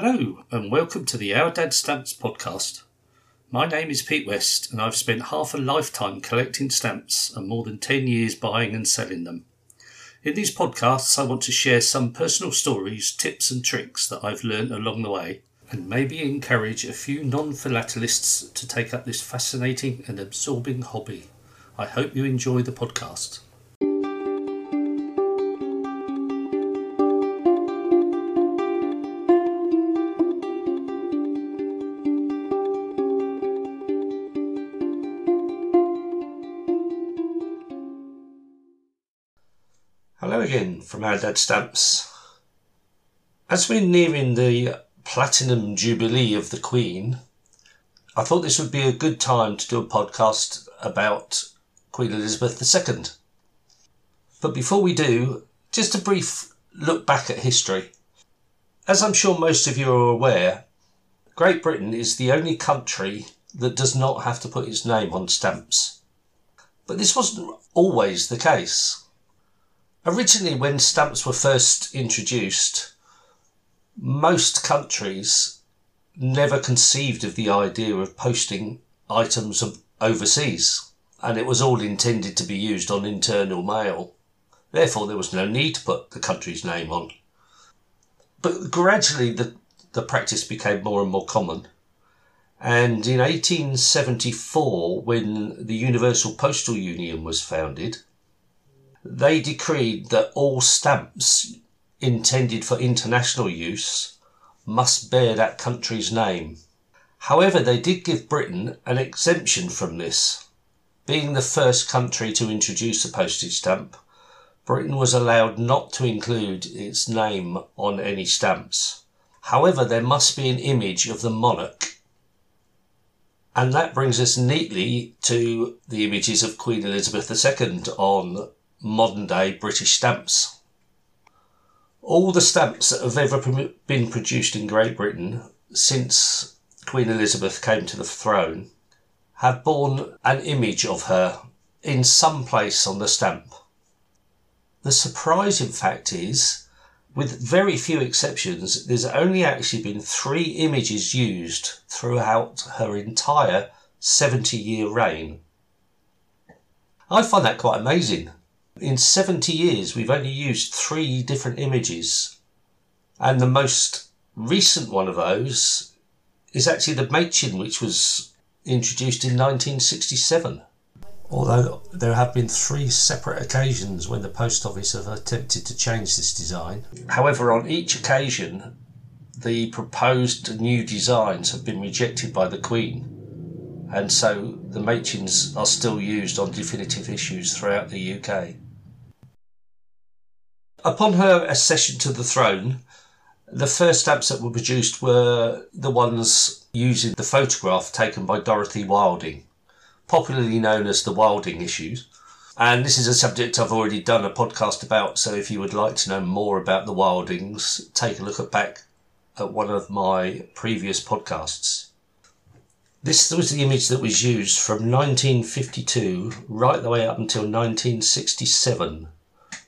Hello and welcome to the Our Dad Stamps podcast. My name is Pete West and I've spent half a lifetime collecting stamps and more than 10 years buying and selling them. In these podcasts I want to share some personal stories, tips and tricks that I've learned along the way and maybe encourage a few non-philatelists to take up this fascinating and absorbing hobby. I hope you enjoy the podcast. Hello again from Our Dad Stamps. As we're nearing the Platinum Jubilee of the Queen, I thought this would be a good time to do a podcast about Queen Elizabeth II. But before we do, just a brief look back at history. As I'm sure most of you are aware, Great Britain is the only country that does not have to put its name on stamps. But this wasn't always the case. Originally, when stamps were first introduced, most countries never conceived of the idea of posting items overseas, and it was all intended to be used on internal mail. Therefore, there was no need to put the country's name on. But gradually, the practice became more and more common. And in 1874, when the Universal Postal Union was founded, they decreed that all stamps intended for international use must bear that country's name. However, they did give Britain an exemption from this. Being the first country to introduce a postage stamp, Britain was allowed not to include its name on any stamps. However, there must be an image of the monarch. And that brings us neatly to the images of Queen Elizabeth II on modern-day British stamps. All the stamps that have ever been produced in Great Britain since Queen Elizabeth came to the throne have borne an image of her in some place on the stamp. The surprising fact is, with very few exceptions, there's only actually been 3 images used throughout her entire 70-year reign. I find that quite amazing. In 70 years, we've only used 3 different images. And the most recent one of those is actually the Machin, which was introduced in 1967. Although there have been 3 separate occasions when the Post Office have attempted to change this design. However, on each occasion, the proposed new designs have been rejected by the Queen. And so the Machins are still used on definitive issues throughout the UK. Upon her accession to the throne, the first stamps that were produced were the ones using the photograph taken by Dorothy Wilding, popularly known as the Wilding issues. And this is a subject I've already done a podcast about, so if you would like to know more about the Wildings, take a look back at one of my previous podcasts. This was the image that was used from 1952 right the way up until 1967,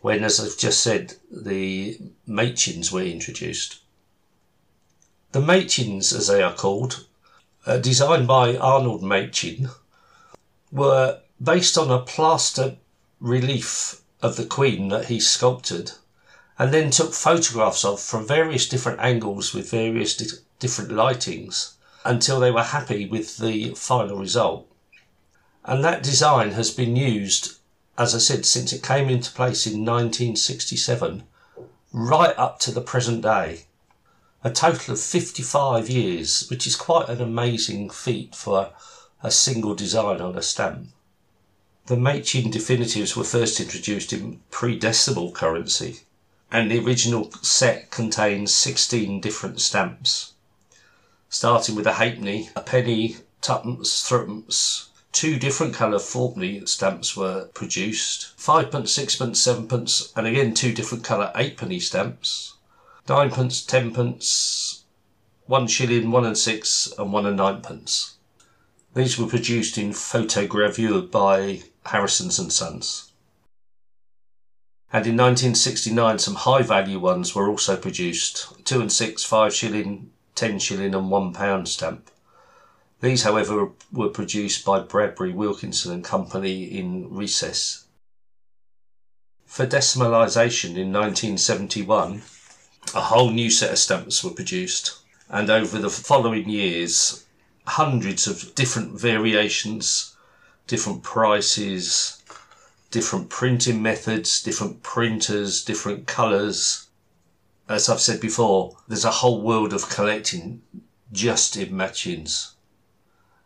when, as I've just said, the Machins were introduced. The Machins, as they are called, designed by Arnold Machin, were based on a plaster relief of the Queen that he sculpted and then took photographs of from various different angles with various different lightings, until they were happy with the final result. And that design has been used, as I said, since it came into place in 1967, right up to the present day. A total of 55 years, which is quite an amazing feat for a single design on a stamp. The Machin definitives were first introduced in pre-decimal currency, and the original set contains 16 different stamps, starting with a halfpenny, a penny, tuppence, threepence. 2 different colour fourpenny stamps were produced, 5pence, 6pence, 7pence, and again 2 different colour 8penny stamps, 9pence, 10pence, 1 shilling, 1 and 6, and 1 and 9 pence. These were produced in photogravure by Harrisons and Sons. And in 1969 some high value ones were also produced, 2 and 6, 5 shilling, 10s and £1 stamp. These, however, were produced by Bradbury, Wilkinson and Company in recess. For decimalisation in 1971, a whole new set of stamps were produced, and over the following years, hundreds of different variations, different prices, different printing methods, different printers, different colours. As I've said before, there's a whole world of collecting just in Machins,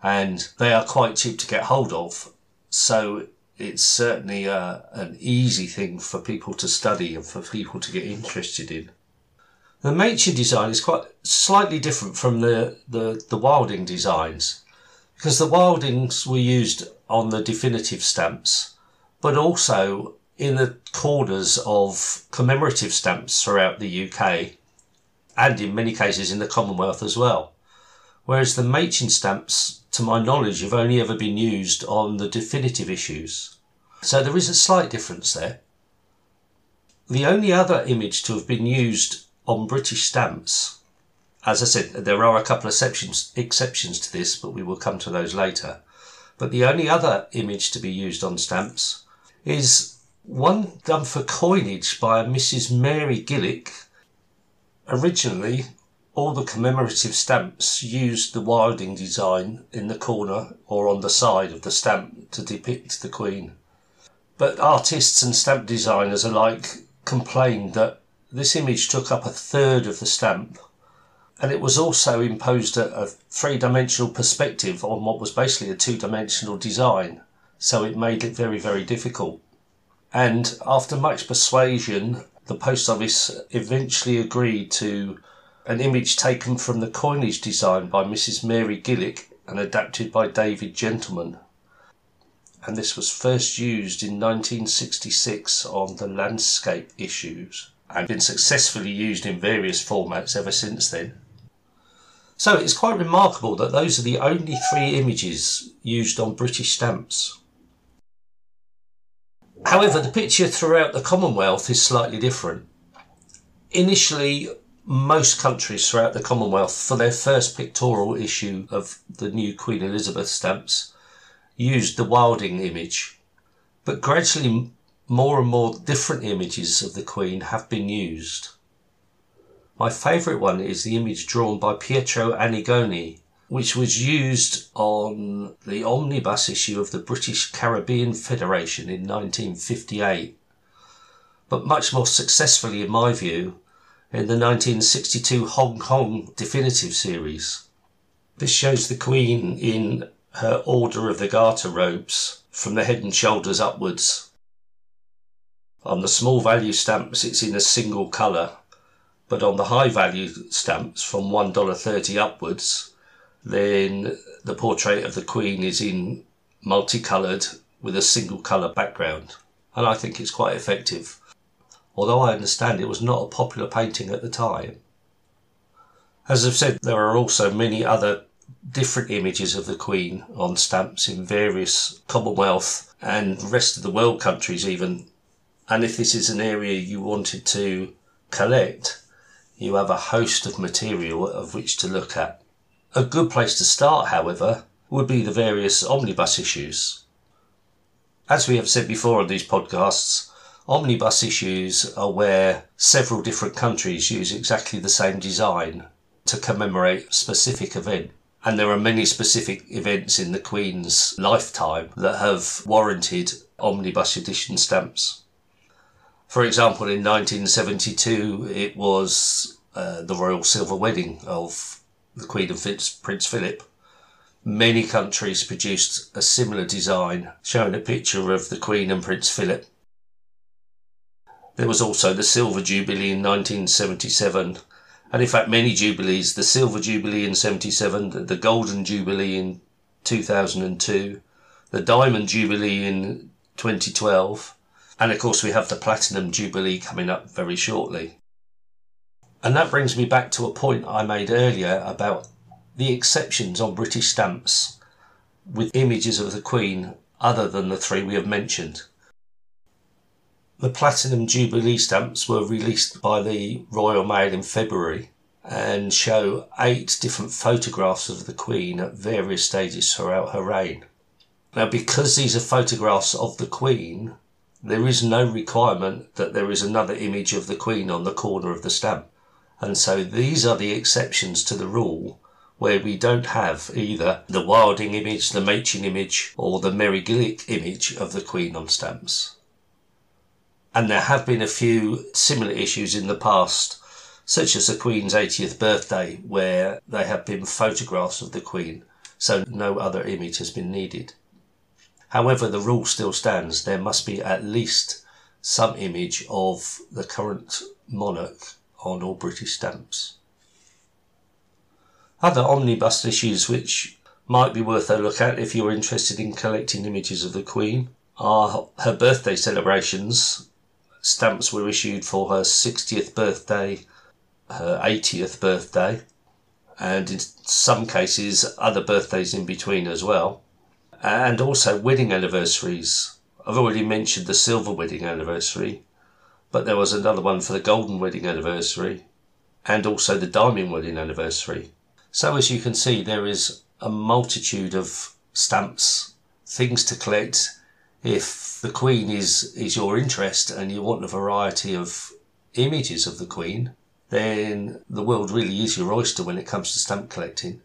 and they are quite cheap to get hold of, so it's certainly an easy thing for people to study and for people to get interested in. The Machin design is quite slightly different from the Wilding designs, because the Wildings were used on the definitive stamps, but also in the corners of commemorative stamps throughout the UK, and in many cases in the Commonwealth as well. Whereas the Machin stamps, to my knowledge, have only ever been used on the definitive issues. So there is a slight difference there. The only other image to have been used on British stamps, as I said, there are a couple of exceptions to this, but we will come to those later. But the only other image to be used on stamps is one done for coinage by a Mrs. Mary Gillick. Originally, all the commemorative stamps used the Wilding design in the corner or on the side of the stamp to depict the Queen. But artists and stamp designers alike complained that this image took up a third of the stamp, and it was also imposed a three-dimensional perspective on what was basically a two-dimensional design, so it made it very, very difficult. And after much persuasion, the Post Office eventually agreed to an image taken from the coinage design by Mrs. Mary Gillick and adapted by David Gentleman. And this was first used in 1966 on the landscape issues, and been successfully used in various formats ever since then. So it's quite remarkable that those are the only three images used on British stamps. However, the picture throughout the Commonwealth is slightly different. Initially, most countries throughout the Commonwealth, for their first pictorial issue of the new Queen Elizabeth stamps, used the Wilding image, but gradually more and more different images of the Queen have been used. My favourite one is the image drawn by Pietro Annigoni, which was used on the omnibus issue of the British Caribbean Federation in 1958, but much more successfully, in my view, in the 1962 Hong Kong definitive series. This shows the Queen in her Order of the Garter robes from the head and shoulders upwards. On the small value stamps it's in a single colour, but on the high value stamps from $1.30 upwards, then the portrait of the Queen is in multicoloured with a single colour background, and I think it's quite effective, although I understand it was not a popular painting at the time. As I've said, there are also many other different images of the Queen on stamps in various Commonwealth and rest of the world countries even. And if this is an area you wanted to collect, you have a host of material of which to look at. A good place to start, however, would be the various omnibus issues. As we have said before on these podcasts, omnibus issues are where several different countries use exactly the same design to commemorate a specific event. And there are many specific events in the Queen's lifetime that have warranted omnibus edition stamps. For example, in 1972, it was the Royal Silver Wedding of the Queen and Prince Philip. Many countries produced a similar design, showing a picture of the Queen and Prince Philip. There was also the Silver Jubilee in 1977, and in fact many jubilees, the Silver Jubilee in 1977, the Golden Jubilee in 2002, the Diamond Jubilee in 2012, and of course we have the Platinum Jubilee coming up very shortly. And that brings me back to a point I made earlier about the exceptions on British stamps with images of the Queen other than the three we have mentioned. The Platinum Jubilee stamps were released by the Royal Mail in February, and show 8 different photographs of the Queen at various stages throughout her reign. Now, because these are photographs of the Queen, there is no requirement that there is another image of the Queen on the corner of the stamp. And so these are the exceptions to the rule where we don't have either the Wilding image, the Machin image, or the Mary Gillick image of the Queen on stamps. And there have been a few similar issues in the past, such as the Queen's 80th birthday, where there have been photographs of the Queen, so no other image has been needed. However, the rule still stands. There must be at least some image of the current monarch on all British stamps. Other omnibus issues which might be worth a look at if you're interested in collecting images of the Queen are her birthday celebrations. Stamps were issued for her 60th birthday, her 80th birthday, and in some cases other birthdays in between as well, and also wedding anniversaries. I've already mentioned the silver wedding anniversary, but there was another one for the golden wedding anniversary and also the diamond wedding anniversary. So as you can see, there is a multitude of stamps, things to collect if the Queen is your interest and you want a variety of images of the Queen. Then the world really is your oyster when it comes to stamp collecting.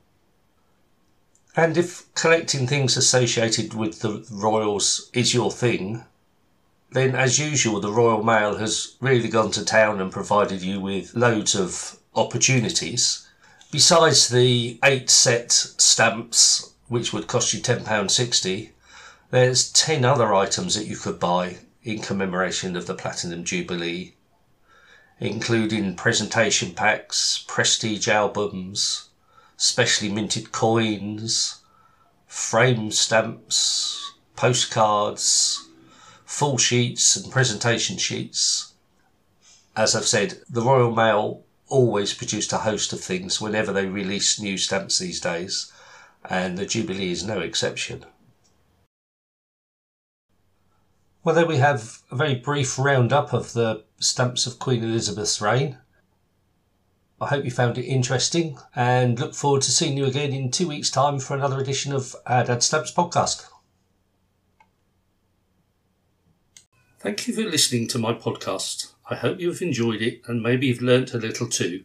And if collecting things associated with the royals is your thing, then as usual the Royal Mail has really gone to town and provided you with loads of opportunities. Besides the 8 set stamps, which would cost you £10.60, there's 10 other items that you could buy in commemoration of the Platinum Jubilee, including presentation packs, prestige albums, specially minted coins, frame stamps, postcards, full sheets and presentation sheets. As I've said, the Royal Mail always produced a host of things whenever they release new stamps these days, and the Jubilee is no exception. Well, there we have a very brief roundup of the stamps of Queen Elizabeth's reign. I hope you found it interesting and look forward to seeing you again in 2 weeks' time for another edition of Our Dad Stamps podcast. Thank you for listening to my podcast. I hope you've enjoyed it and maybe you've learnt a little too.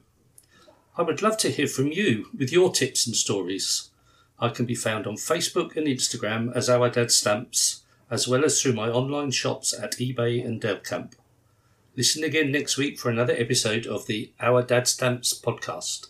I would love to hear from you with your tips and stories. I can be found on Facebook and Instagram as Our Dad Stamps, as well as through my online shops at eBay and Delcamp. Listen again next week for another episode of the Our Dad Stamps podcast.